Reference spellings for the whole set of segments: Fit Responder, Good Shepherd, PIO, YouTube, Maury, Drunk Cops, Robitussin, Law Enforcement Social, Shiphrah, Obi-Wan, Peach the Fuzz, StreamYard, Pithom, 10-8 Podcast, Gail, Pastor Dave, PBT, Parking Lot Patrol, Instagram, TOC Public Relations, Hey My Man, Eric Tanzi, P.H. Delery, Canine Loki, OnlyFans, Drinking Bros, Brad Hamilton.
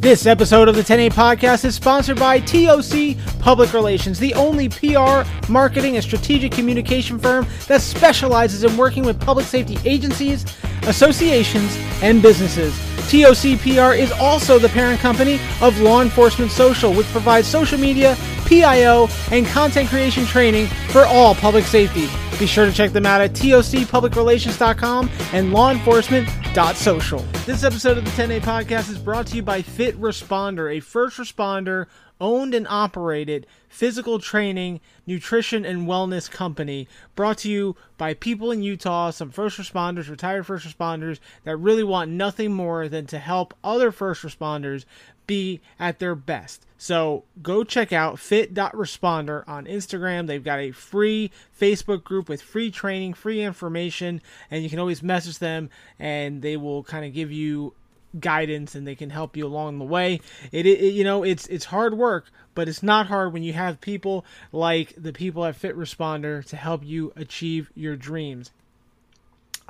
This episode of the 10-8 Podcast is sponsored by TOC Public Relations, the only PR, marketing, and strategic communication firm that specializes in working with public safety agencies, associations, and businesses. TOC PR is also the parent company of Law Enforcement Social, which provides social media, PIO, and content creation training for all public safety. Be sure to check them out at tocpublicrelations.com and lawenforcement.social. This episode of the 10-8 Podcast is brought to you by Fit Responder, a first responder owned and operated physical training, nutrition, and wellness company, brought to you by people in Utah, some first responders, retired first responders that really want nothing more than to help other first responders be at their best. So go check out fit.responder on Instagram. They've got a free Facebook group with free training, free information, and you can always message them and they will kind of give you guidance and they can help you along the way. It's hard work, but it's not hard when you have people like the people at Fit Responder to help you achieve your dreams.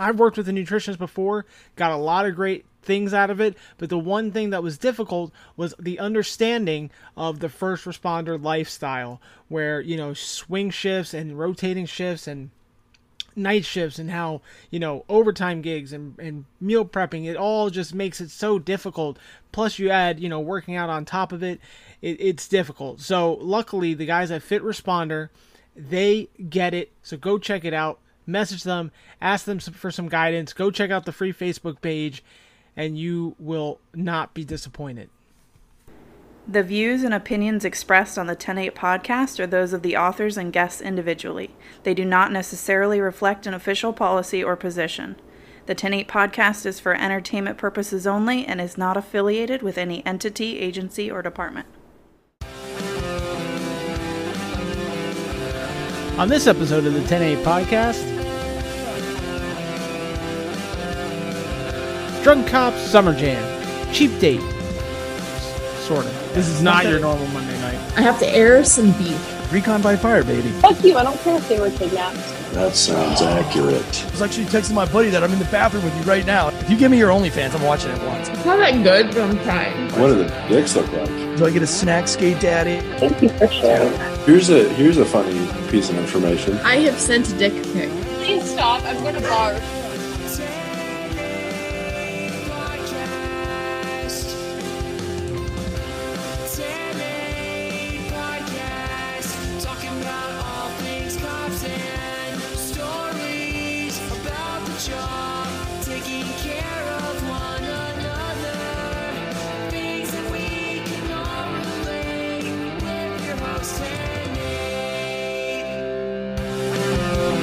I've worked with a nutritionist before, got a lot of great things out of it, but the one thing that was difficult was the understanding of the first responder lifestyle, where, you know, swing shifts and rotating shifts and night shifts and how, you know, overtime gigs and meal prepping, it all just makes it so difficult. Plus you add, you know, working out on top of it, it's difficult. So luckily the guys at Fit Responder, they get it. So go check it out, message them, ask them for some guidance, go check out the free Facebook page, and you will not be disappointed. The views and opinions expressed on the 10-8 Podcast are those of the authors and guests individually. They do not necessarily reflect an official policy or position. The 10-8 Podcast is for entertainment purposes only and is not affiliated with any entity, agency, or department. On this episode of the 10-8 Podcast, Drunk Cops Summer Jam, Cheap Date. Sort of. This is not your normal Monday night. I have to air some beef. Recon by fire, baby. Fuck you, I don't care if they were kidnapped. That sounds accurate. I was actually texting my buddy that I'm in the bathroom with you right now. If you give me your OnlyFans, I'm watching it once. It's not that good, but I'm trying. What do the dicks look like? Do I get a snack skate daddy? Thank you for sharing that. Here's a funny piece of information. I have sent a dick pic. Please stop, I'm going to barf.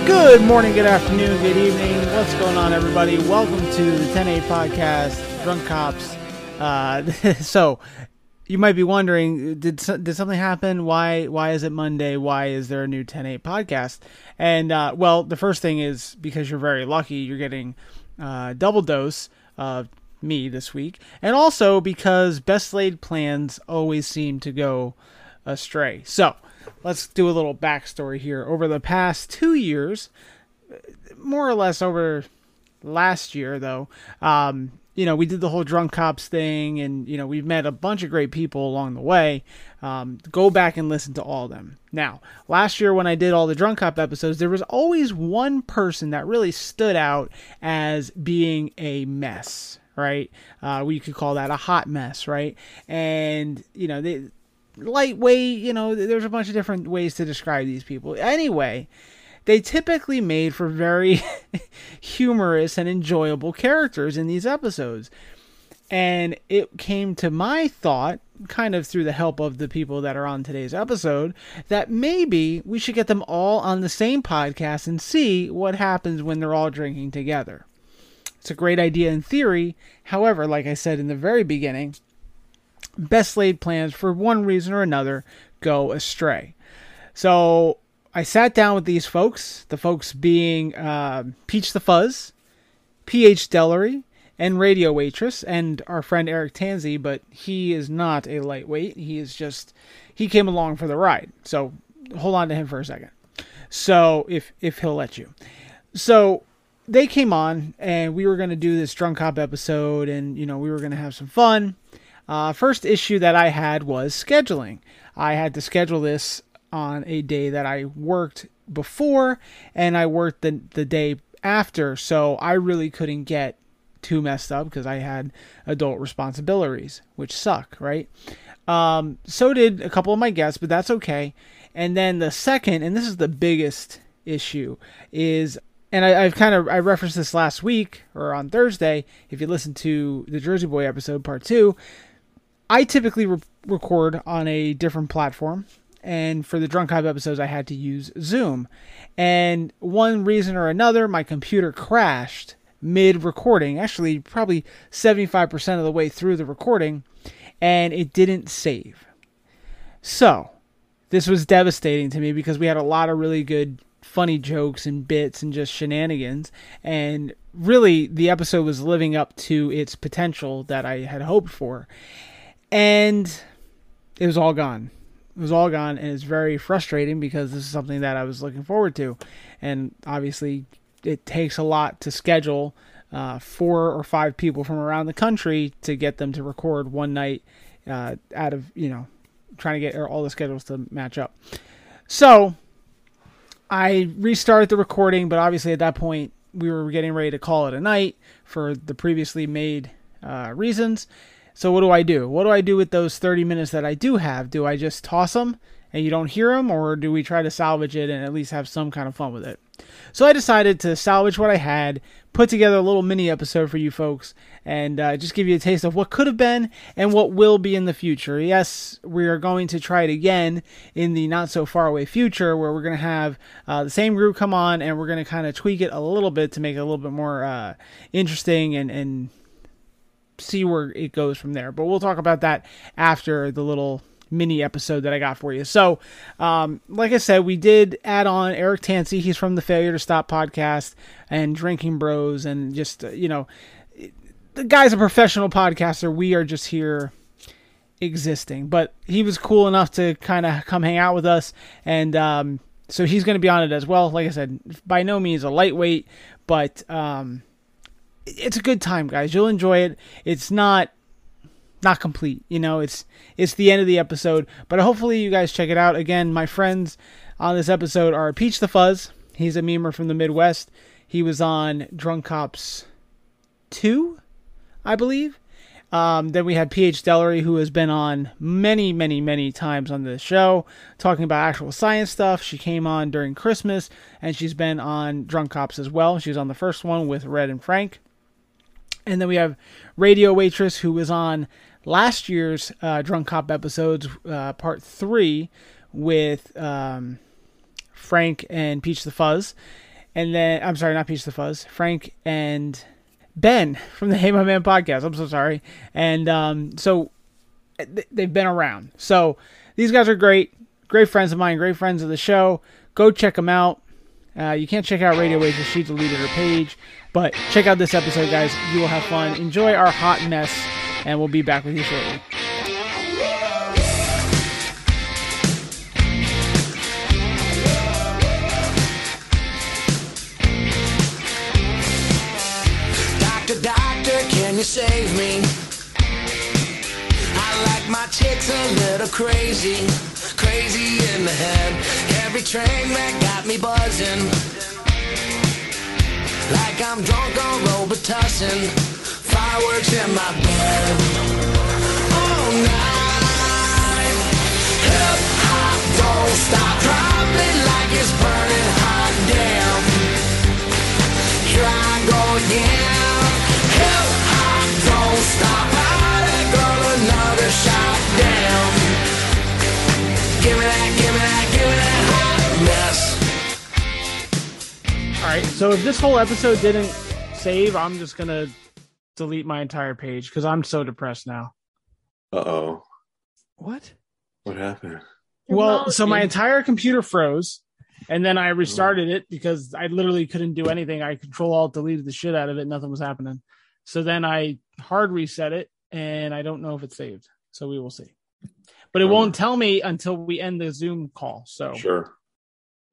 Good morning, good afternoon, good evening. What's going on, everybody? Welcome to the 10-8 Podcast, Drunk Cops. So, you might be wondering, did something happen? Why is it Monday? Why is there a new 10-8 Podcast? And, well, the first thing is because you're very lucky. You're getting double dose of me this week. And also because best laid plans always seem to go astray. So, let's do a little backstory here. Over the past 2 years, more or less over last year, though, you know, we did the whole Drunk Cops thing, and, you know, we've met a bunch of great people along the way. Go back and listen to all of them. Now, last year when I did all the Drunk Cop episodes, there was always one person that really stood out as being a mess, right? We could call that a hot mess, right? And, you know, they... lightweight, you know, there's a bunch of different ways to describe these people. Anyway, they typically made for very humorous and enjoyable characters in these episodes. And it came to my thought, kind of through the help of the people that are on today's episode, that maybe we should get them all on the same podcast and see what happens when they're all drinking together. It's a great idea in theory. However, like I said in the very beginning, best laid plans for one reason or another go astray. So I sat down with these folks, the folks being Peach the Fuzz, P.H. Delery, and Radio Waitress, and our friend Eric Tanzi, but he is not a lightweight. He is just, he came along for the ride. So hold on to him for a second. So if he'll let you. So they came on, and we were going to do this Drunk Cop episode, and, you know, we were going to have some fun. First issue that I had was scheduling. I had to schedule this on a day that I worked before, and I worked the day after, so I really couldn't get too messed up because I had adult responsibilities, which suck, right? So did a couple of my guests, but that's okay. And then the second, and this is the biggest issue, is, and I referenced this last week or on Thursday, if you listen to the Jersey Boy episode part 2, I typically record on a different platform. And for the Drunk Cops episodes, I had to use Zoom. And one reason or another, my computer crashed mid-recording, actually probably 75% of the way through the recording, and it didn't save. So this was devastating to me because we had a lot of really good funny jokes and bits and just shenanigans, and really the episode was living up to its potential that I had hoped for, and it was all gone. It was all gone, and it's very frustrating because this is something that I was looking forward to, and obviously it takes a lot to schedule 4 or 5 people from around the country to get them to record one night out of, you know, trying to get all the schedules to match up. So I restarted the recording, but obviously at that point we were getting ready to call it a night for the previously made reasons. So what do I do? What do I do with those 30 minutes that I do have? Do I just toss them and you don't hear them, or do we try to salvage it and at least have some kind of fun with it? So I decided to salvage what I had, put together a little mini episode for you folks, and just give you a taste of what could have been and what will be in the future. Yes, we are going to try it again in the not so far away future, where we're going to have the same group come on, and we're going to kind of tweak it a little bit to make it a little bit more interesting and see where it goes from there. But we'll talk about that after the little mini episode that I got for you. So, like I said, we did add on Eric Tanzi. He's from the Failure to Stop podcast and Drinking Bros, and just, you know, the guy's a professional podcaster. We are just here existing, but he was cool enough to kind of come hang out with us. And, so he's going to be on it as well. Like I said, by no means a lightweight, but, it's a good time, guys. You'll enjoy it. It's not complete, you know, it's the end of the episode, but hopefully you guys check it out. Again, my friends on this episode are Peach the Fuzz. He's a memer from the Midwest. He was on Drunk Cops 2, I believe. Then we had P.H. Delery, who has been on many times on the show, talking about actual science stuff. She came on during Christmas, and she's been on Drunk Cops as well. She was on the first one with Red and Frank. And then we have Radio Waitress, who was on last year's Drunk Cop episodes, part 3, with Frank and Peach the Fuzz. And then, I'm sorry, not Peach the Fuzz, Frank and Ben from the Hey My Man podcast. I'm so sorry. And so they've been around. So these guys are great, great friends of mine, great friends of the show. Go check them out. You can't check out Radio Waitress, she deleted her page. But check out this episode, guys. You will have fun. Enjoy our hot mess, and we'll be back with you shortly. Doctor, doctor, can you save me? I like my chicks a little crazy, crazy in the head. Every train wreck got me buzzing. Like I'm drunk on Robitussin, fireworks in my bed all night. Hip hop don't stop, drop me like it's burning hot. Damn, here I go again. Hip hop don't stop, party girl, another shot. Damn, give me that, give me that, give me that hot mess. All right, so if this whole episode didn't save, I'm just going to delete my entire page because I'm so depressed now. Uh-oh. What? What happened? Well, so my entire computer froze, and then I restarted it because I literally couldn't do anything. I Control-Alt deleted the shit out of it. Nothing was happening. So then I hard reset it, and I don't know if it saved. So we will see. But it won't tell me until we end the Zoom call. So sure.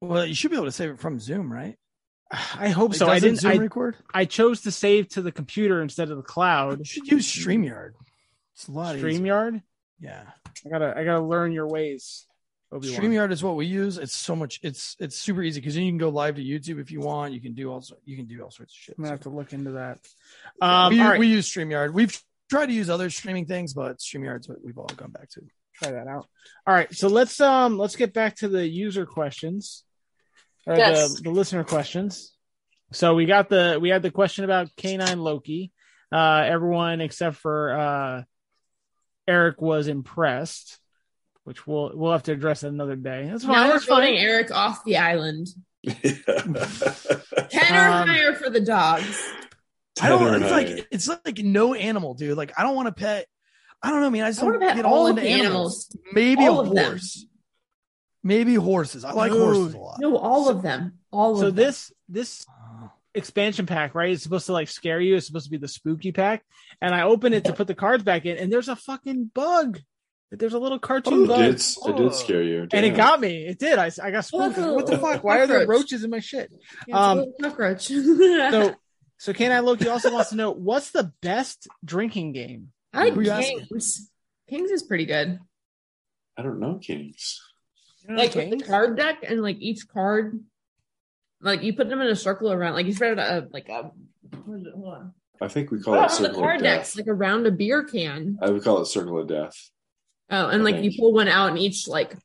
Well, you should be able to save it from Zoom, right? I hope so. I didn't Zoom record. I chose to save to the computer instead of the cloud. You should use StreamYard. It's a lot easier. StreamYard? Yeah. I gotta learn your ways. Obi-Wan. StreamYard is what we use. It's so much. It's super easy because you can go live to YouTube if you want. You can do all sorts of shit. I'm gonna have to look into that. We use StreamYard. We've tried to use other streaming things, but StreamYard's what we've all gone back to. Try that out. All right, so let's get back to the user questions or the listener questions. So we had the question about Canine Loki. Everyone except for Eric was impressed, which we'll have to address another day. That's fine. Now we're putting Eric off the island. 10 or higher for the dogs. It's like no animal, dude. Like I don't want to pet. I don't know, man. I just want to get all into animals. Maybe all a horse. Them. Maybe horses. I like horses a lot. No, all of them. All of them. This expansion pack, right? It's supposed to like scare you. It's supposed to be the spooky pack. And I opened it to put the cards back in, and there's a fucking bug. There's a little cartoon bug. It did scare you. Damn. And it got me. It did. I got spooked. What the fuck? Why are there roaches in my shit? Yeah, it's a cockroach. So Canine Loki also wants to know, what's the best drinking game? I like Kings. Kings is pretty good. I don't know Kings. Like Kings? The card deck, and like each card, like you put them in a circle around, like you spread out a what is it? Hold on. I think we call it circle the card of death. Decks, like around a beer can. I would call it circle of death. Oh, and like you pull one out, and each like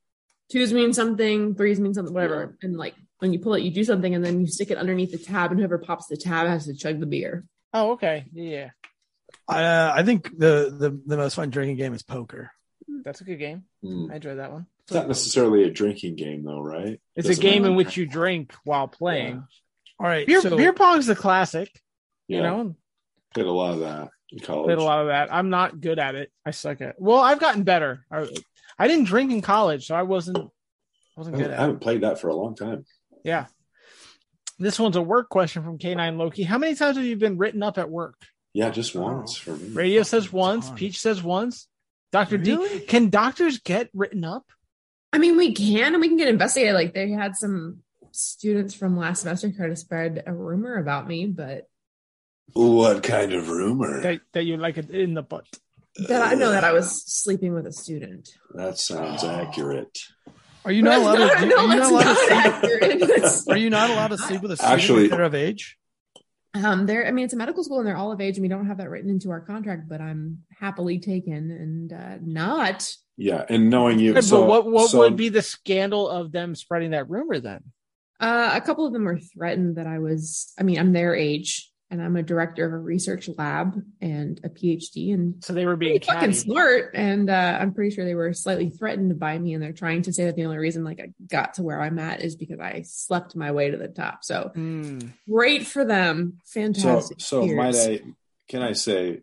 twos mean something, threes mean something, whatever. Yeah. And like when you pull it, you do something, and then you stick it underneath the tab, and whoever pops the tab has to chug the beer. Oh, okay, yeah. I think the most fun drinking game is poker. That's a good game. I enjoy that one. It's not necessarily a drinking game, though, right? It's a game in which you drink while playing. Yeah. All right, beer pong's the classic. Yeah. You know, played a lot of that in college. I'm not good at it. I suck at it. Well, I've gotten better. I didn't drink in college, so I wasn't good at it. I haven't played that for a long time. Yeah. This one's a work question from K9 Loki. How many times have you been written up at work? Yeah, just once for me. Radio says once. Peach says once. Dr. Really? D, can doctors get written up? I mean, we can get investigated. Like they had some students from last semester try to spread a rumor about me, but what kind of rumor? That you like it in the butt. That I know that I was sleeping with a student. That sounds accurate. Are you not allowed to sleep with a student if they're of age? It's a medical school and they're all of age and we don't have that written into our contract, but I'm happily taken and not. Yeah. And knowing you. So what would be the scandal of them spreading that rumor then? A couple of them were threatened that I'm their age and I'm a director of a research lab and a PhD. And so they were being fucking smart. And I'm pretty sure they were slightly threatened by me. And they're trying to say that the only reason like I got to where I'm at is because I slept my way to the top. So great for them. Fantastic. So can I say,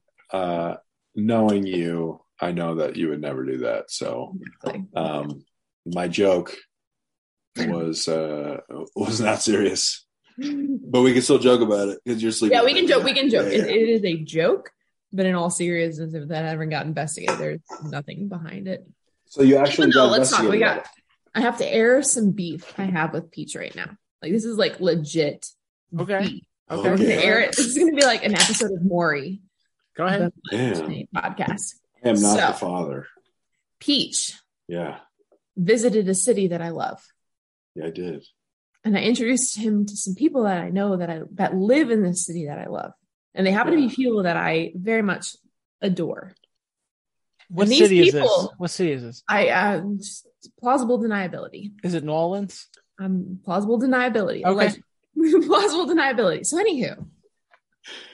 knowing you, I know that you would never do that. So my joke was not serious. But we can still joke about it because you're sleeping. Yeah, we can joke. Yeah. It is a joke, but in all seriousness, if that ever got investigated, there's nothing behind it. So you actually let's talk. I have to air some beef I have with Peach right now. Like this is like legit. Okay. I'm gonna air it. This is gonna be like an episode of Maury. Go ahead. The podcast. I am not the father. Peach. Yeah. Visited a city that I love. Yeah, I did. And I introduced him to some people that I know that live in this city that I love. And they happen to be people that I very much adore. What city is this? Plausible deniability. Is it New Orleans? Plausible deniability. Okay. Plausible deniability. So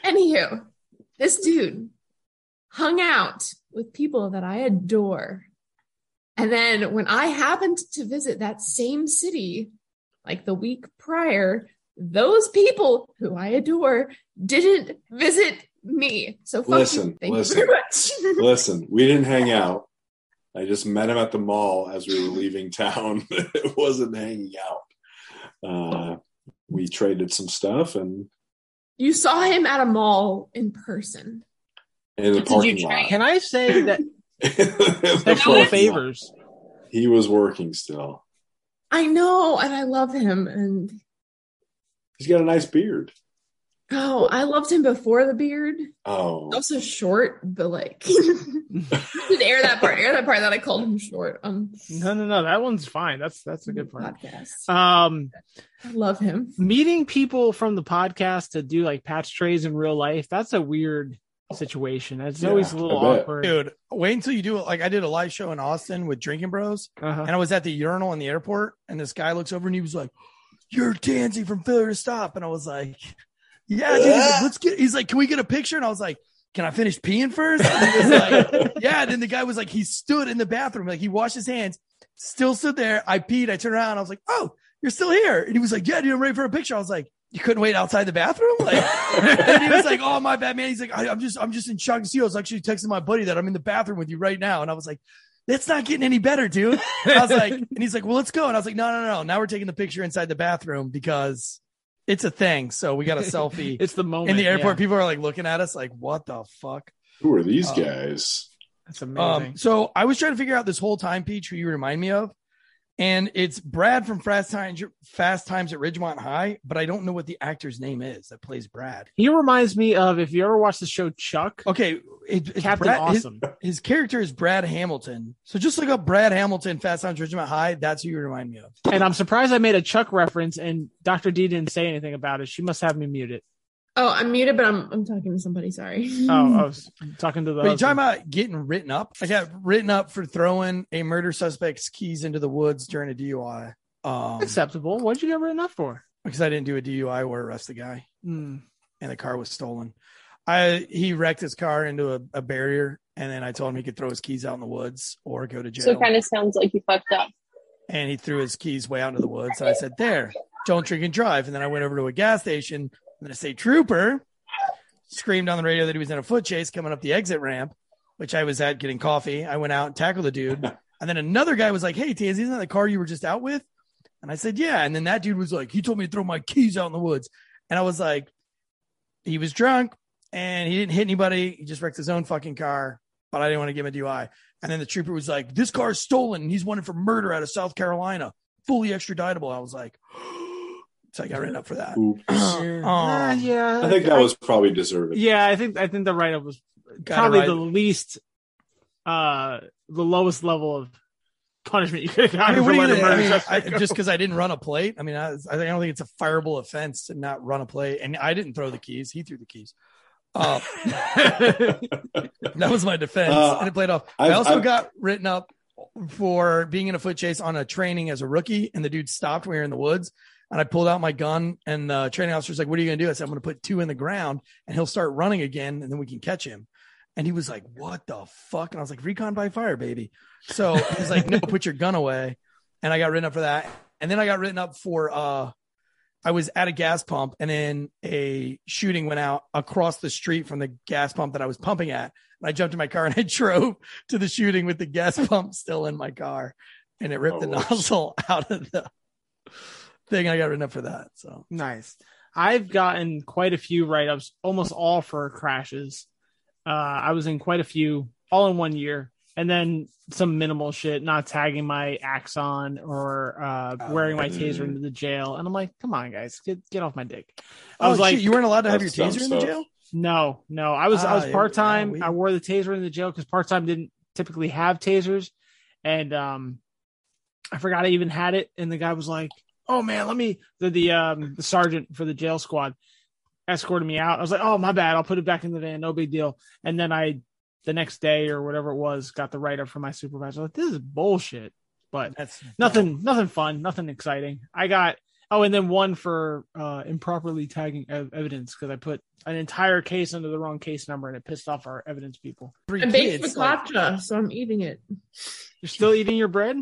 anywho, this dude hung out with people that I adore. And then when I happened to visit that same city, like the week prior, those people who I adore didn't visit me. So fuck you. Thank you very much. Listen, we didn't hang out. I just met him at the mall as we were leaving town. It wasn't hanging out. We traded some stuff, and you saw him at a mall in person. In the parking lot. Can I say that? Special favors. He was working still. I know, and I love him. And he's got a nice beard. Oh, I loved him before the beard. Oh. Also short, but like air that part that I called him short. No, that one's fine. That's a good part. Podcast. I love him. Meeting people from the podcast to do like patch trays in real life, that's a weird situation. It's always a little awkward. Dude, wait until you do it. Like I did a live show in Austin with Drinking Bros, and I was at the urinal in the airport, and this guy looks over and he was like, "You're Tanzi from Failure to Stop," and I was like, "Yeah, dude." He's like, "Can we get a picture?" And I was like, "Can I finish peeing first?" And he was like, "Yeah." And then the guy was like, he stood in the bathroom, like he washed his hands, still stood there. I peed. I turned around. I was like, "Oh, you're still here?" And he was like, "Yeah, dude, I'm ready for a picture." I was like, "You couldn't wait outside the bathroom?" Like, and he was like, "Oh, my bad, man." He's like, I'm just in shock to see you. I was actually texting my buddy that I'm in the bathroom with you right now. And I was like, "That's not getting any better, dude." And I was like, and he's like, "Well, let's go." And I was like, no. Now we're taking the picture inside the bathroom because it's a thing. So we got a selfie. It's the moment in the airport. People are like looking at us like, "What the fuck? Who are these guys?" That's amazing. So I was trying to figure out this whole time, Peach, who you remind me of. And it's Brad from Fast Times at Ridgemont High, but I don't know what the actor's name is that plays Brad. He reminds me of, if you ever watched the show Chuck. Okay, it's Captain Brad, Awesome. His character is Brad Hamilton. So just look up Brad Hamilton, Fast Times at Ridgemont High. That's who you remind me of. And I'm surprised I made a Chuck reference and Dr. D didn't say anything about it. She must have me muted. Oh, I'm muted, but I'm talking to somebody. Sorry. Oh, I was talking to the. Are you talking about getting written up? I got written up for throwing a murder suspect's keys into the woods during a DUI. Acceptable. What'd you get written up for? Because I didn't do a DUI or arrest the guy, and the car was stolen. He wrecked his car into a barrier, and then I told him he could throw his keys out in the woods or go to jail. So it kind of sounds like he fucked up. And he threw his keys way out into the woods, and I said, "There, don't drink and drive." And then I went over to a gas station. I'm going to say trooper screamed on the radio that he was in a foot chase coming up the exit ramp, which I was at getting coffee. I went out and tackled the dude. And then another guy was like, "Hey, Tanzi, isn't that the car you were just out with?" And I said, "Yeah." And then that dude was like, "He told me to throw my keys out in the woods." And I was like, he was drunk and he didn't hit anybody. He just wrecked his own fucking car, but I didn't want to give him a DUI. And then the trooper was like, "This car is stolen. And he's wanted for murder out of South Carolina, fully extraditable." I was like, so I got written up for that. Yeah, I think that was probably deserved. Yeah, I think the write up was probably the least, the lowest level of punishment you could have gotten. Just because I didn't run a plate. I mean, I don't think it's a fireable offense to not run a plate, and I didn't throw the keys. He threw the keys. That was my defense, and it played off. I also got written up for being in a foot chase on a training as a rookie, and the dude stopped when we were in the woods. And I pulled out my gun, and the training officer's like, "What are you going to do?" I said, "I'm going to put two in the ground, and he'll start running again, and then we can catch him." And he was like, "What the fuck?" And I was like, "Recon by fire, baby." So he was like, "No, put your gun away." And I got written up for that. And then I got written up for I was at a gas pump, and then a shooting went out across the street from the gas pump that I was pumping at. And I jumped in my car, and I drove to the shooting with the gas pump still in my car. And it ripped the nozzle out of the thing. I got written up for that. So nice. I've gotten quite a few write-ups, almost all for crashes. I was in quite a few all in one year, and then some minimal shit, not tagging my axon or wearing my taser into the jail. And I'm like, "Come on, guys, get off my dick." I was like, "You weren't allowed to have your taser in the jail?" No. I was part-time. I wore the taser in the jail because part-time didn't typically have tasers, and I forgot I even had it. And the guy was like, "Oh man, let me." The sergeant for the jail squad escorted me out. I was like, "Oh, my bad. I'll put it back in the van. No big deal." And then the next day or whatever it was, got the write up from my supervisor. Like, this is bullshit, but that's nothing fun, nothing exciting. I got and then one for improperly tagging evidence because I put an entire case under the wrong case number, and it pissed off our evidence people. I'm baked focaccia, so I'm eating it. You're still eating your bread?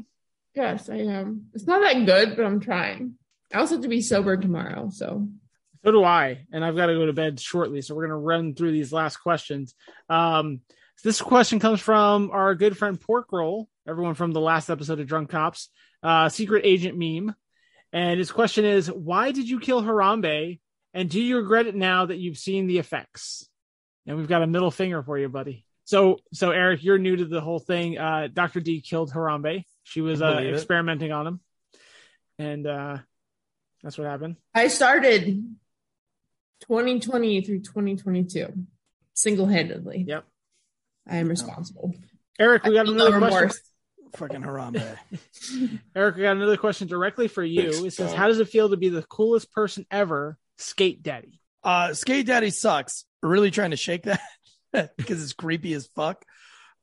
Yes, I am. It's not that good, but I'm trying. I also have to be sober tomorrow, so do I. And I've got to go to bed shortly, so we're going to run through these last questions. This question comes from our good friend Pork Roll, everyone from the last episode of Drunk Cops, secret agent meme. And his question is, why did you kill Harambe, and do you regret it now that you've seen the effects? And we've got a middle finger for you, buddy. So Eric, you're new to the whole thing. Dr. D killed Harambe. She was experimenting on him, and that's what happened. I started 2020 through 2022, single-handedly. Yep, I am responsible. Eric, we got another question. Fucking Harambe. Eric, we got another question directly for you. It says, "How does it feel to be the coolest person ever, Skate Daddy?" Skate Daddy sucks. We're really trying to shake that because it's creepy as fuck.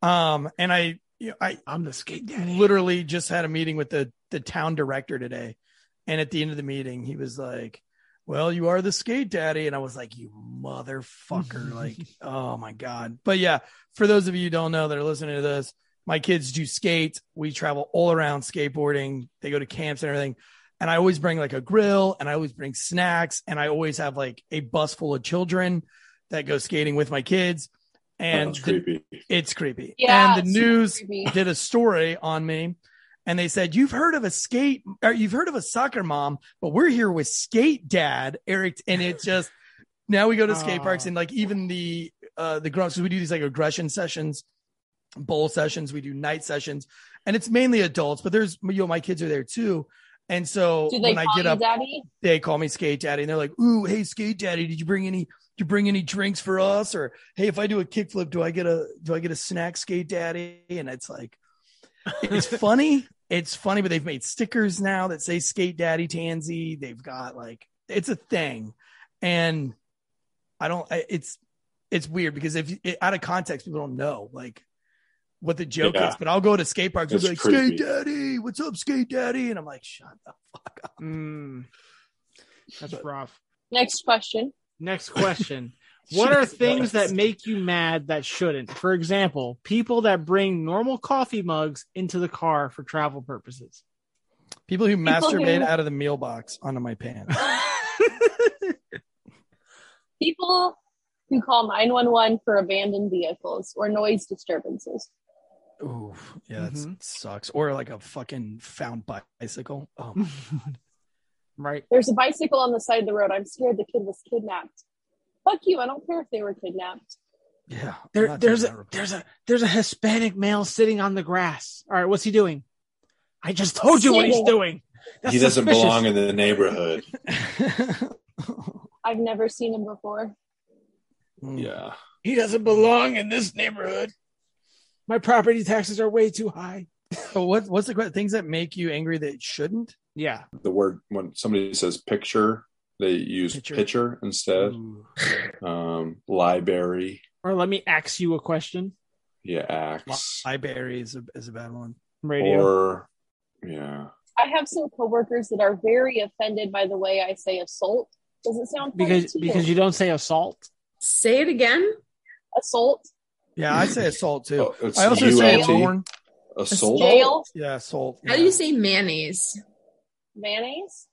And I'm the Skate Daddy. Literally just had a meeting with the town director today, and at the end of the meeting, he was like, "Well, you are the Skate Daddy." And I was like, you motherfucker. Like, oh my God. But yeah, for those of you who don't know that are listening to this, my kids do skate. We travel all around skateboarding. They go to camps and everything. And I always bring like a grill, and I always bring snacks. And I always have like a bus full of children that go skating with my kids. And that's creepy. It's creepy. Yeah, and the news did a story on me. And they said, you've heard of a soccer mom, but we're here with Skate Dad, Eric. And it just, now we go to skate parks, and like even the grumps, we do these like aggression sessions, bowl sessions, we do night sessions, and it's mainly adults, but there's, my kids are there too. And so when I get up, Daddy? They call me Skate Daddy, and they're like, "Ooh, hey, Skate Daddy, did you bring any drinks for us?" Or, "Hey, if I do a kickflip, do I get a snack, Skate Daddy?" And it's like, it's funny. It's funny, but they've made stickers now that say Skate Daddy Tanzi. They've got like, it's a thing. And it's weird because out of context, people don't know like what the joke is, but I'll go to skate parks and be like, creepy. "Skate Daddy, what's up, Skate Daddy?" And I'm like, shut the fuck up. That's rough. Next question. What are things that make you mad that shouldn't? For example, people that bring normal coffee mugs into the car for travel purposes. People who masturbate out of the meal box onto my pants. People who call 911 for abandoned vehicles or noise disturbances. Ooh, yeah, that sucks. Or like a fucking found bicycle. Oh my God. Right. There's a bicycle on the side of the road. I'm scared the kid was kidnapped. Fuck you! I don't care if they were kidnapped. Yeah, there's a Hispanic male sitting on the grass. All right, what's he doing? I just told you what he's doing. He doesn't belong in the neighborhood. I've never seen him before. Yeah, he doesn't belong in this neighborhood. My property taxes are way too high. So what's the things that make you angry that shouldn't? Yeah, the word when somebody says picture. They use pitcher instead. Library. Or let me axe you a question. Yeah, axe. Library is a bad one. Radio. Or, yeah. I have some coworkers that are very offended by the way I say assault. Does it sound funny? Because you don't say assault? Say it again. Assault. Yeah, I say assault too. Oh, I also say horn. Assault? Jail? Yeah, assault. Yeah. How do you say mayonnaise? Mayonnaise?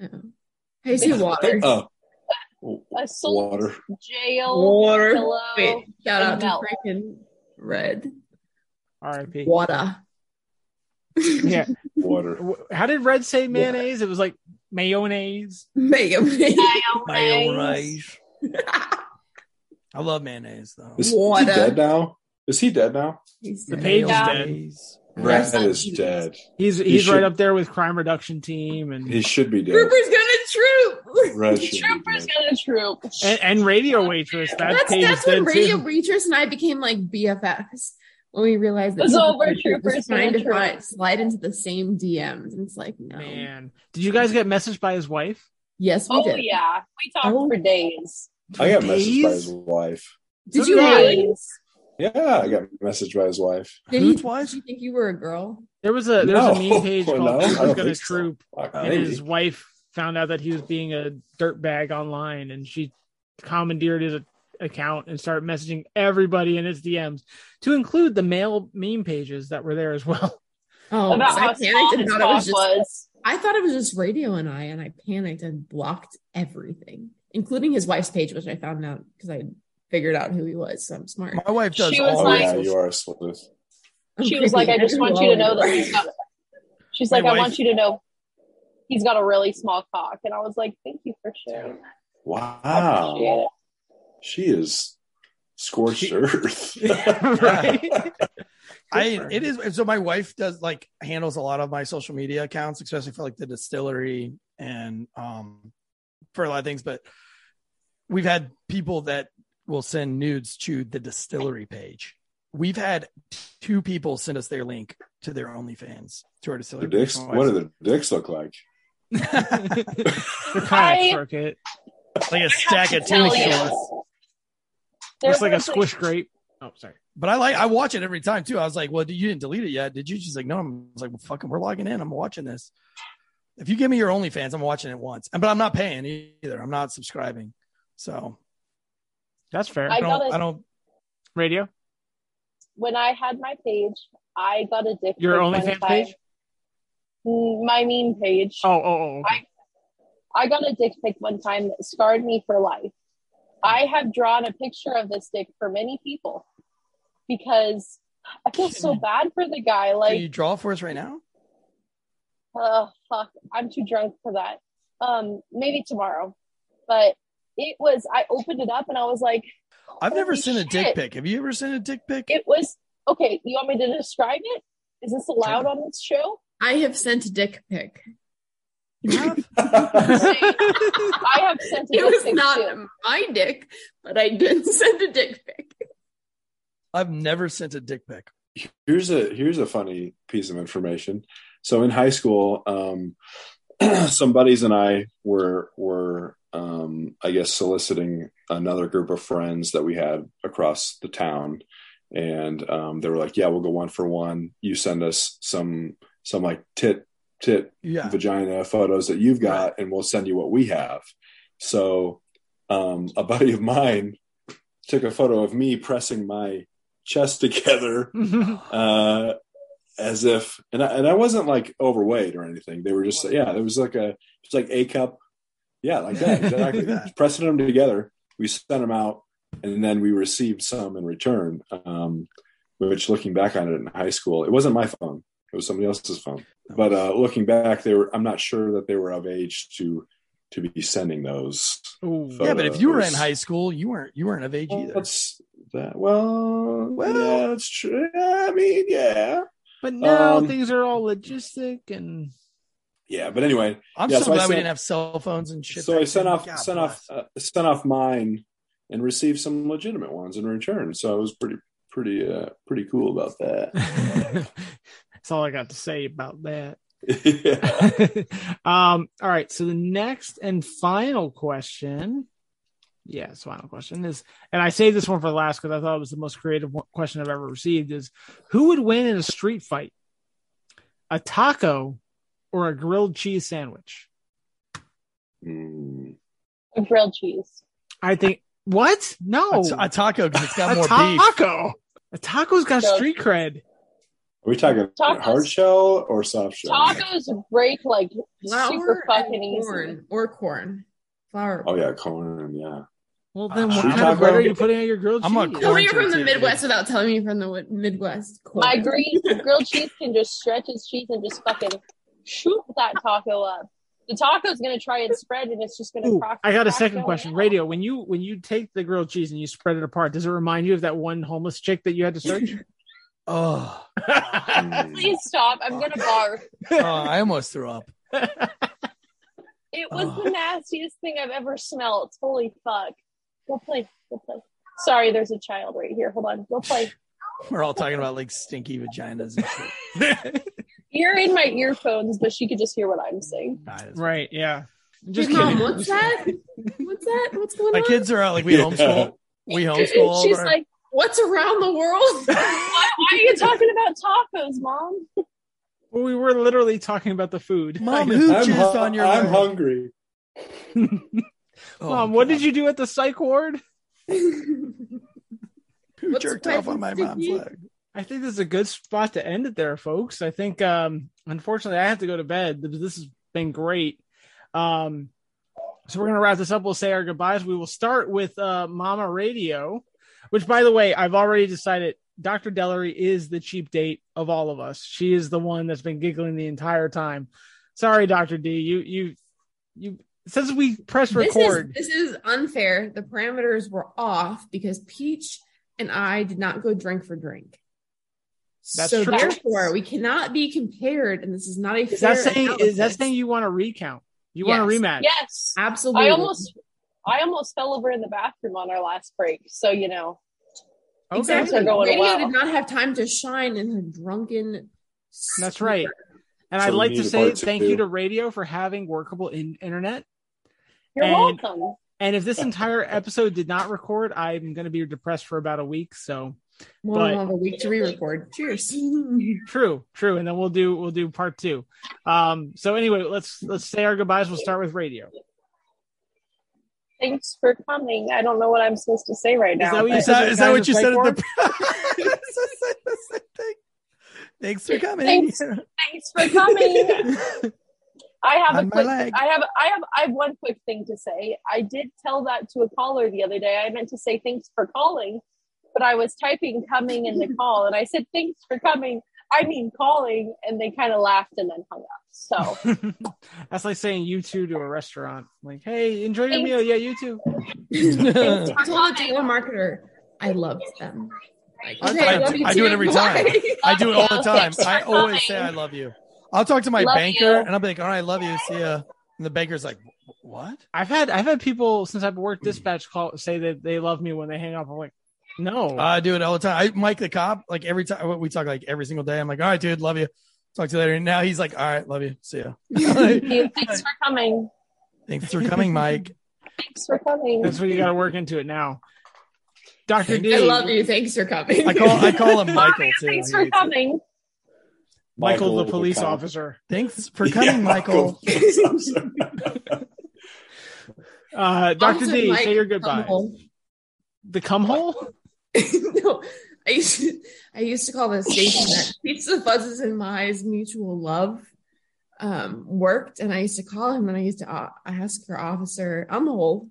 Uh-oh. I see water. Assault, water. Jail, water. Pillow, wait, shout out to freaking Red. R.I.P. Water. Yeah. Water. How did Red say mayonnaise? Water. It was like mayonnaise. Mayonnaise. I love mayonnaise though. Is he dead now? He's the Page's dead. Red is dead. He's right up there with crime reduction team, and he should be dead. Trooper's gonna troop. Red Trooper's gonna troop. And Radio Waitress. That's when Radio Waitress and I became like BFFs when we realized that over Troopers trying to slide into the same DMs, and it's like, no. Man, did you guys get messaged by his wife? Yes, we did. Oh yeah, we talked for days. I got messaged by his wife. Did you really? Yeah, I got messaged by his wife. Did you think you were a girl? There was a meme page called "Who's Gonna Troop," and his wife found out that he was being a dirtbag online, and she commandeered his account and started messaging everybody in his DMs, to include the male meme pages that were there as well. Oh, I thought it was just Radio and I panicked and blocked everything, including his wife's page, which I found out because I figured out who he was. So I'm smart. My wife does. She was you are a sleuth. She was like, I just want you to know that he's got. She's like, I want you to know he's got a really small cock, and I was like, thank you for sharing that. Wow, she is scorched earth. Right? It is. So my wife does handles a lot of my social media accounts, especially for the distillery and for a lot of things, but. We've had people that will send nudes to the distillery page. We've had two people send us their link to their OnlyFans to our distillery. Dicks, what do the dicks look like? They're kind of crooked, like a stack of tuna shells. It's like a squish grape. Oh, sorry. But I watch it every time too. I was like, well, you didn't delete it yet, did you? She's like, no. I'm like, well, fucking, we're logging in. I'm watching this. If you give me your OnlyFans, I'm watching it once. But I'm not paying either. I'm not subscribing. So that's fair. I don't radio. When I had my page, I got addicted. Your OnlyFans page? My meme page. Oh. Okay. I got a dick pic one time that scarred me for life. I have drawn a picture of this dick for many people because I feel so bad for the guy. Like, can you draw for us right now? Oh, fuck. I'm too drunk for that. Maybe tomorrow. But it was, I opened it up and I was like, I've never seen a dick pic. Have you ever seen a dick pic? It was, okay, you want me to describe it? Is this allowed on this show? I have sent a dick pic. You have? I have sent a dick pic. It was not my dick, but I did send a dick pic. I've never sent a dick pic. Here's a funny piece of information. So in high school, some buddies and I were I guess soliciting another group of friends that we had across the town, and they were like, yeah, we'll go 1-for-1, you send us some like tit vagina photos that you've got, right, and we'll send you what we have. So a buddy of mine took a photo of me pressing my chest together as if, and I wasn't like overweight or anything. They were just, yeah, it was like a cup. Yeah, like that, exactly. That. Pressing them together, we sent them out, and then we received some in return. Which, looking back on it in high school, it wasn't my phone; it was somebody else's phone. But looking back, they were—I'm not sure that they were of age to be sending those. Photos. Yeah, but if you were in high school, you weren't of age either. Well, yeah, that's true. I mean, yeah. But now things are all logistic and. Yeah, but anyway, I'm so glad we didn't have cell phones and shit. So I sent off mine and received some legitimate ones in return. So I was pretty cool about that. That's all I got to say about that. All right. So the next and final question. Yes, final question is, and I saved this one for last because I thought it was the most creative question I've ever received. Is who would win in a street fight? A taco or a grilled cheese sandwich? A grilled cheese. I think, what? No. A taco, because it's got more beef. A taco's got street cred. Are we talking hard shell or soft shell? Tacos break like flour, super fucking easy. Or corn. Flour. Oh, yeah, corn, yeah. Well, then what kind of bread are you putting on your grilled cheese? Tell me you're from the Midwest without telling me you're from the Midwest. Corn. My grilled cheese can just stretch its cheese and just fucking... shoot that taco up. The taco's gonna try and spread, and it's just gonna. Ooh, I got a second question. Out. Radio, when you take the grilled cheese and you spread it apart, does it remind you of that one homeless chick that you had to search? Oh, please stop! I'm gonna barf. Oh, I almost threw up. It was the nastiest thing I've ever smelled. Holy fuck! Go play. Sorry, there's a child right here. Hold on. Go play. We're all talking about like stinky vaginas and shit. You're in my earphones, but she could just hear what I'm saying. Right, yeah. Just kidding. Mom, what's that? What's going on? My kids are out, like, we homeschool. She's like, what's around the world? Why are you talking about tacos, Mom? Well, we were literally talking about the food. Mom, who cheesed on your I'm hungry. Mom, what did you do at the psych ward? Who jerked off on my mom's leg? I think this is a good spot to end it there, folks. I think, unfortunately, I have to go to bed. This has been great. So we're going to wrap this up. We'll say our goodbyes. We will start with Mama Radio, which, by the way, I've already decided Dr. Delery is the cheap date of all of us. She is the one that's been giggling the entire time. Sorry, Dr. D. You. Since we press record. This is unfair. The parameters were off because Peach and I did not go drink for drink. That's so true. Therefore, we cannot be compared, and this is not a fair analysis. Is that saying you want to recount? You want a rematch? Yes, absolutely. I almost I almost fell over in the bathroom on our last break. So, you know. Okay. Exactly. Radio did not have time to shine in her drunken... That's right. And so I'd like to say thank you to Radio for having workable internet. You're welcome. And if this entire episode did not record, I'm going to be depressed for about a week. So we'll have a week to re-record. Cheers. True. And then we'll do part two. So anyway, let's say our goodbyes. We'll start with Radio. Thanks for coming. I don't know what I'm supposed to say right now. Is that what you said? Thanks for coming. Thanks for coming. I have one quick thing to say. I did tell that to a caller the other day. I meant to say thanks for calling, but I was typing coming in the call, and I said thanks for coming. I mean calling, and they kind of laughed and then hung up. So that's like saying you too to a restaurant. Like, hey, enjoy your meal. Yeah, you too. Talk about digital marketer. I love them. I do it every time. I do it all the time. I always say I love you. I'll talk to my banker and I'll be like, all right, love you. See ya. And the banker's like, what? I've had people since I've worked dispatch call say that they love me when they hang up. I'm like, no. I do it all the time. Mike the cop, like every time we talk, like every single day. I'm like, all right, dude, love you. Talk to you later. And now he's like, all right, love you. See ya. Thanks for coming. Thanks for coming, Mike. Thanks for coming. That's what you got to work into it now. Dr. D. I love you. Thanks for coming. I call him Michael too. Thanks for coming. Michael the police officer. Thanks for coming, Michael. Dr. D, Mike, say your goodbyes. The cum hole? No. I used to call the station that Peach the Fuzz's and My's mutual love worked, and I used to call him and I used to ask for Officer Umhole.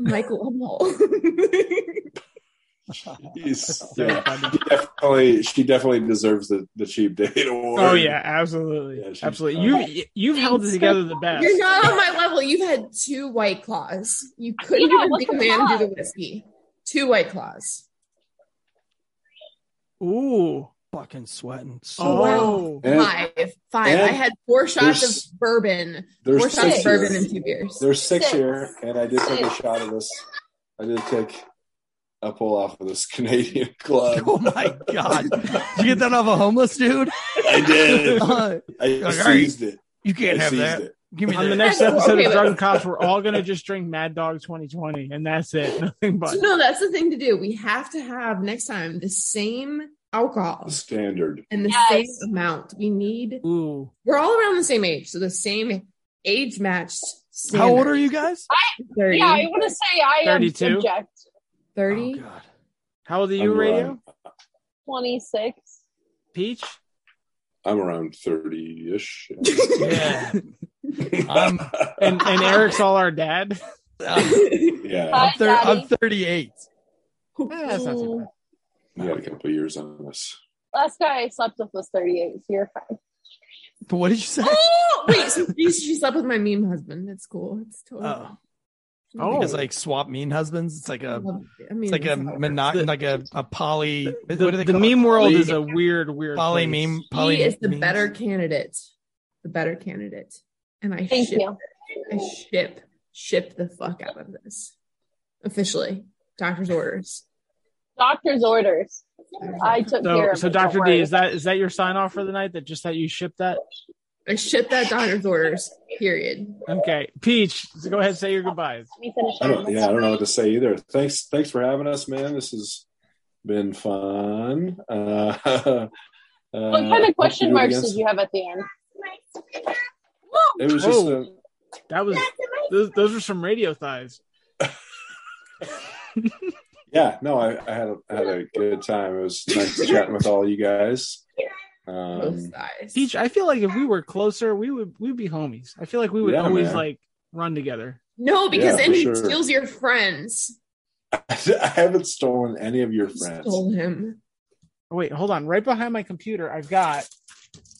Michael Umhole. She definitely deserves the cheap date award. Oh yeah, absolutely. Yeah, absolutely. You've held it together the best. You're not on my level. You've had 2 White Claws. You couldn't even be a man to do the whiskey. 2 White Claws. Ooh, fucking sweating. So Five. I had 4 shots of bourbon. 4 shots of bourbon and 2 beers. There's 6 here, and I did take a shot of this. I did take a pull off of this Canadian club. Oh my god! Did you get that off a homeless dude? I did. I seized it. You can't have that. Give me on the next episode of Drunk Cops, we're all going to just drink Mad Dog 2020, and that's it. Nothing but. No, that's the thing to do. We have to have, next time, the same alcohol. The standard. And the same amount. We need... Ooh. We're all around the same age, so the same age-matched standard. How old are you guys? 30. Yeah, I want to say I 32? Am subject. 30? Oh, God. How old are you, Radio? 26. Peach? I'm around 30-ish. Yeah. And Eric's all our dad. Yeah, I'm 38. That's not too bad. You got a couple years on this. Last guy I slept with was 38. So you're fine. But what did you say? Oh wait, so she slept with my meme husband. It's cool. It's totally. Oh, it's like swap mean husbands. It's like a, it's like a poly. What do they call it? The meme world is a weird poly place. Meme. Poly he is the memes. Better candidate. The better candidate. And I ship the fuck out of this. Officially. Doctor's orders. I took care of it. So Dr. D, is that your sign off for the night? That you ship that? I ship that doctor's orders. Period. Okay. Peach, so go ahead and say your goodbyes. I don't know what to say either. Thanks for having us, man. This has been fun. What kind of question marks did you have at the end? It was just those were some Radio thighs. Yeah, no, I had a good time. It was nice chatting with all you guys. Peach, I feel like if we were closer, we'd be homies. I feel like we would always like run together. No, because then he steals your friends. I haven't stolen any of your friends. Stole him. Oh, wait, hold on. Right behind my computer, I've got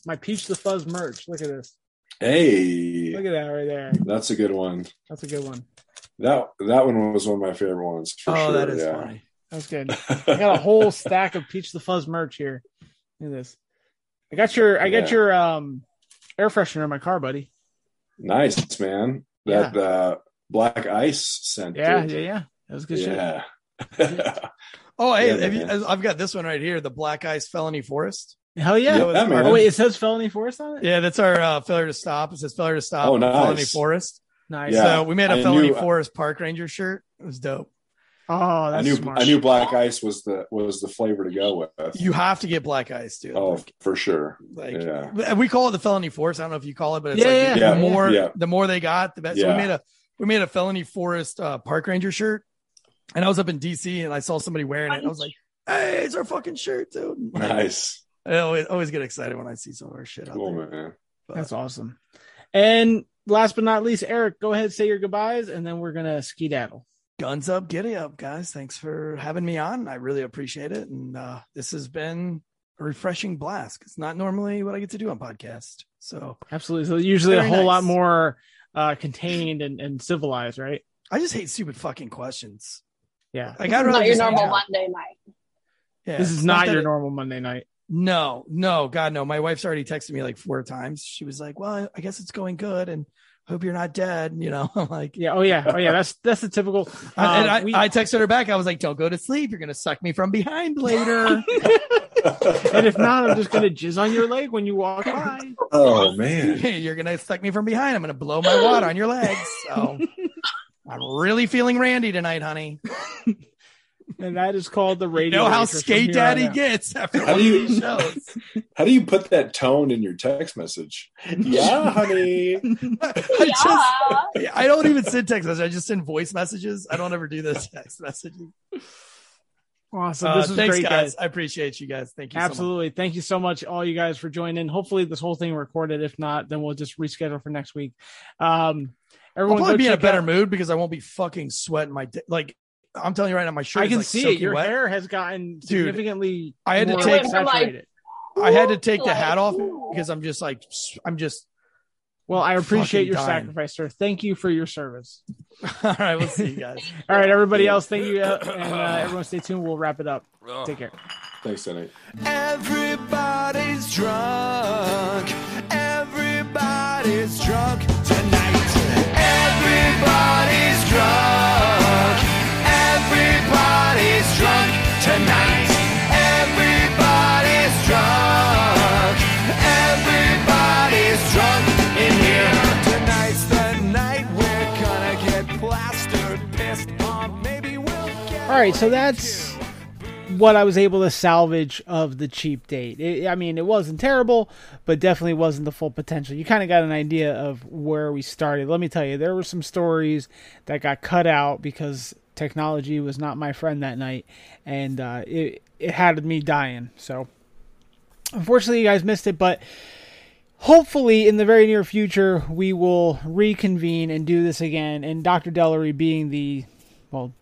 my Peach the Fuzz merch. Look at this. Hey, look at that right there. That's a good one. That one was one of my favorite ones. For sure. That is funny. That's good. I got a whole stack of Peach the Fuzz merch here. Look at this. I got your air freshener in my car, buddy. Nice, man. That Black Ice sent. Yeah. That was good shit. Oh, hey, I've got this one right here, the Black Ice Felony Forest. Hell yeah. Oh, wait, it says Felony Forest on it? Yeah, that's our Failure to Stop. It says Failure to Stop. Oh, nice. Felony Forest. Nice. Yeah. So we made a Felony Forest Park Ranger shirt. It was dope. Oh, that's smart. I knew Black Ice was the flavor to go with. You have to get Black Ice, dude. Oh, like, for sure. Like, we call it the Felony Forest. I don't know if you call it, but it's the more they got, the better. So we made a Felony Forest Park Ranger shirt, and I was up in DC and I saw somebody wearing it. And I was like, "Hey, it's our fucking shirt, dude!" Like, nice. I always get excited when I see some of our shit. Cool, man. But that's awesome. And last but not least, Eric, go ahead, say your goodbyes, and then we're gonna skedaddle. Guns up, giddy up, guys. Thanks for having me on. I really appreciate it. And this has been a refreshing blast. It's not normally what I get to do on podcasts. So absolutely. So usually a whole lot more contained and civilized, right? I just hate stupid fucking questions. Yeah. Like, I'd rather not your normal Monday night. Yeah. This is not your normal Monday night. No. God, no. My wife's already texted me like 4 times. She was like, well, I guess it's going good. And hope you're not dead, you know. I'm like, yeah, oh yeah, that's the typical. And I texted her back. I was like, don't go to sleep. You're gonna suck me from behind later. And if not, I'm just gonna jizz on your leg when you walk by. Oh man, you're gonna suck me from behind. I'm gonna blow my wad on your legs. So I'm really feeling Randy tonight, honey. And that is called the radio. You know how skate daddy gets after all these shows. How do you put that tone in your text message? Yeah, honey. I don't even send text messages. I just send voice messages. I don't ever do this text messages. Awesome. This was great, guys. I appreciate you guys. Thank you. Absolutely. So much. Thank you so much, all you guys, for joining. Hopefully this whole thing recorded. If not, then we'll just reschedule for next week. Everyone, I'll probably be in a better mood because I won't be fucking sweating my like. I'm telling you right now, my shirt. I can see it. Your hair has gotten significantly. I had to take saturated. I had to take the hat off because I'm just. Well, I appreciate your sacrifice, sir. Thank you for your service. All right, we'll see you guys. All right, everybody else, thank you, and everyone, stay tuned. We'll wrap it up. Take care. Thanks, Sonny. Everybody's drunk. Everybody's drunk tonight. Everybody's drunk. Everybody's drunk tonight. Everybody's drunk. Everybody's drunk in here. Tonight's the night we're gonna get plastered, pissed off. Maybe we'll get. All right, so that's what I was able to salvage of the cheap date. It wasn't terrible, but definitely wasn't the full potential. You kind of got an idea of where we started. Let me tell you, there were some stories that got cut out because technology was not my friend that night, and it had me dying. So unfortunately you guys missed it, but hopefully in the very near future we will reconvene and do this again. And Dr. Delery, being the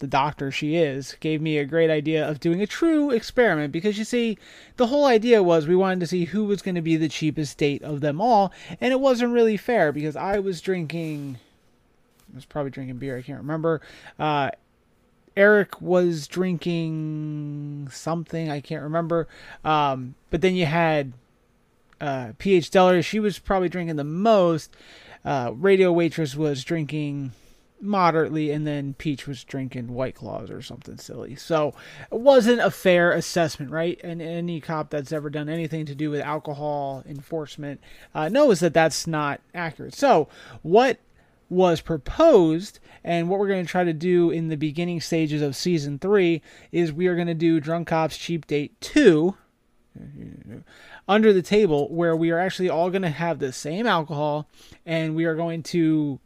doctor she is, gave me a great idea of doing a true experiment, because you see, the whole idea was we wanted to see who was going to be the cheapest date of them all, and it wasn't really fair because I was probably drinking beer, I can't remember. Eric was drinking something, I can't remember. But then you had P.H. Delery. She was probably drinking the most. Radio Waitress was drinking moderately, and then Peach was drinking White Claws or something silly. So it wasn't a fair assessment, right? And any cop that's ever done anything to do with alcohol enforcement knows that that's not accurate. So what was proposed, and what we're going to try to do in the beginning stages of season 3 is we are going to do Drunk Cops Cheap Date 2 under the table, where we are actually all going to have the same alcohol and we are going to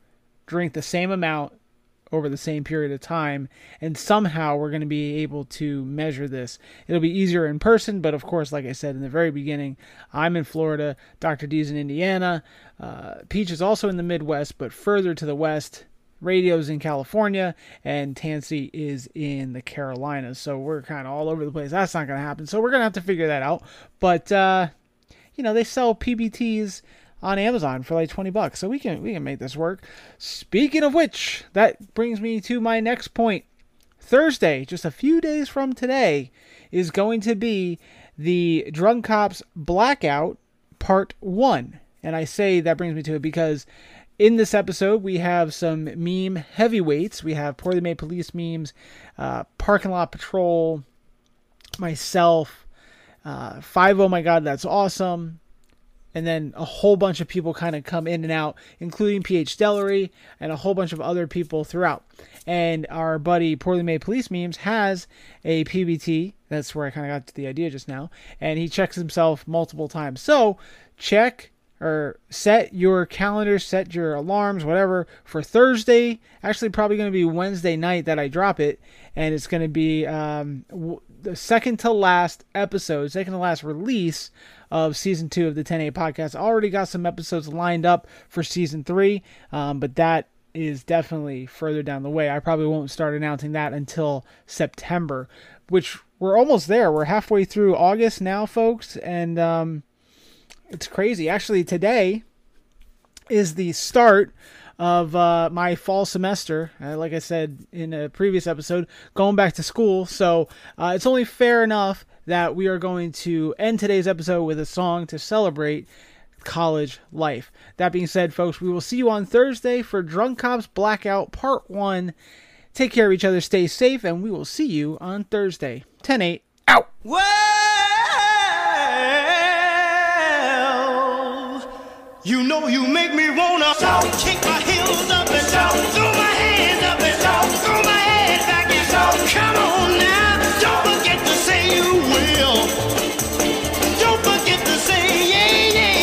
drink the same amount over the same period of time, and somehow we're going to be able to measure this. It'll be easier in person, but of course, like I said in the very beginning, I'm in Florida, Dr. D's in Indiana, Peach is also in the Midwest, but further to the west. Radio's in California, and Tanzi is in the Carolinas, so we're kind of all over the place. That's not going to happen, so we're going to have to figure that out, but they sell PBTs on Amazon for like $20, so we can make this work. Speaking of which, that brings me to my next point. Thursday, just a few days from today, is going to be the Drunk Cops Blackout Part 1, and I say that brings me to it because In this episode, we have some meme heavyweights. We have Poorly Made Police Memes, Parking Lot Patrol, myself, 5 Oh My God, That's Awesome. And then a whole bunch of people kind of come in and out, including P.H. Delery and a whole bunch of other people throughout. And our buddy Poorly Made Police Memes has a PBT. That's where I kind of got to the idea just now. And he checks himself multiple times. So check or set your calendar, set your alarms, whatever, for Thursday. Actually, probably going to be Wednesday night that I drop it. And it's going to be the second to last episode, second to last release of season 2 of the 10-8 podcast. Already got some episodes lined up for season 3, but that is definitely further down the way. I probably won't start announcing that until September, which we're almost there. We're halfway through August now, folks, and it's crazy. Actually, today is the start of my fall semester. Like I said in a previous episode, going back to school, so it's only fair enough that we are going to end today's episode with a song to celebrate college life. That being said, folks, we will see you on Thursday for Drunk Cops Blackout Part 1. Take care of each other, stay safe, and we will see you on Thursday. 10-8, out! Well, you know you make me wanna shout, kick my heels up and shout, throw my hands up and shout, throw my head back and shout, come on now, don't forget to say you will, don't forget to say yeah, yeah.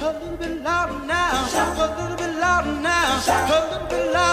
A little bit louder now.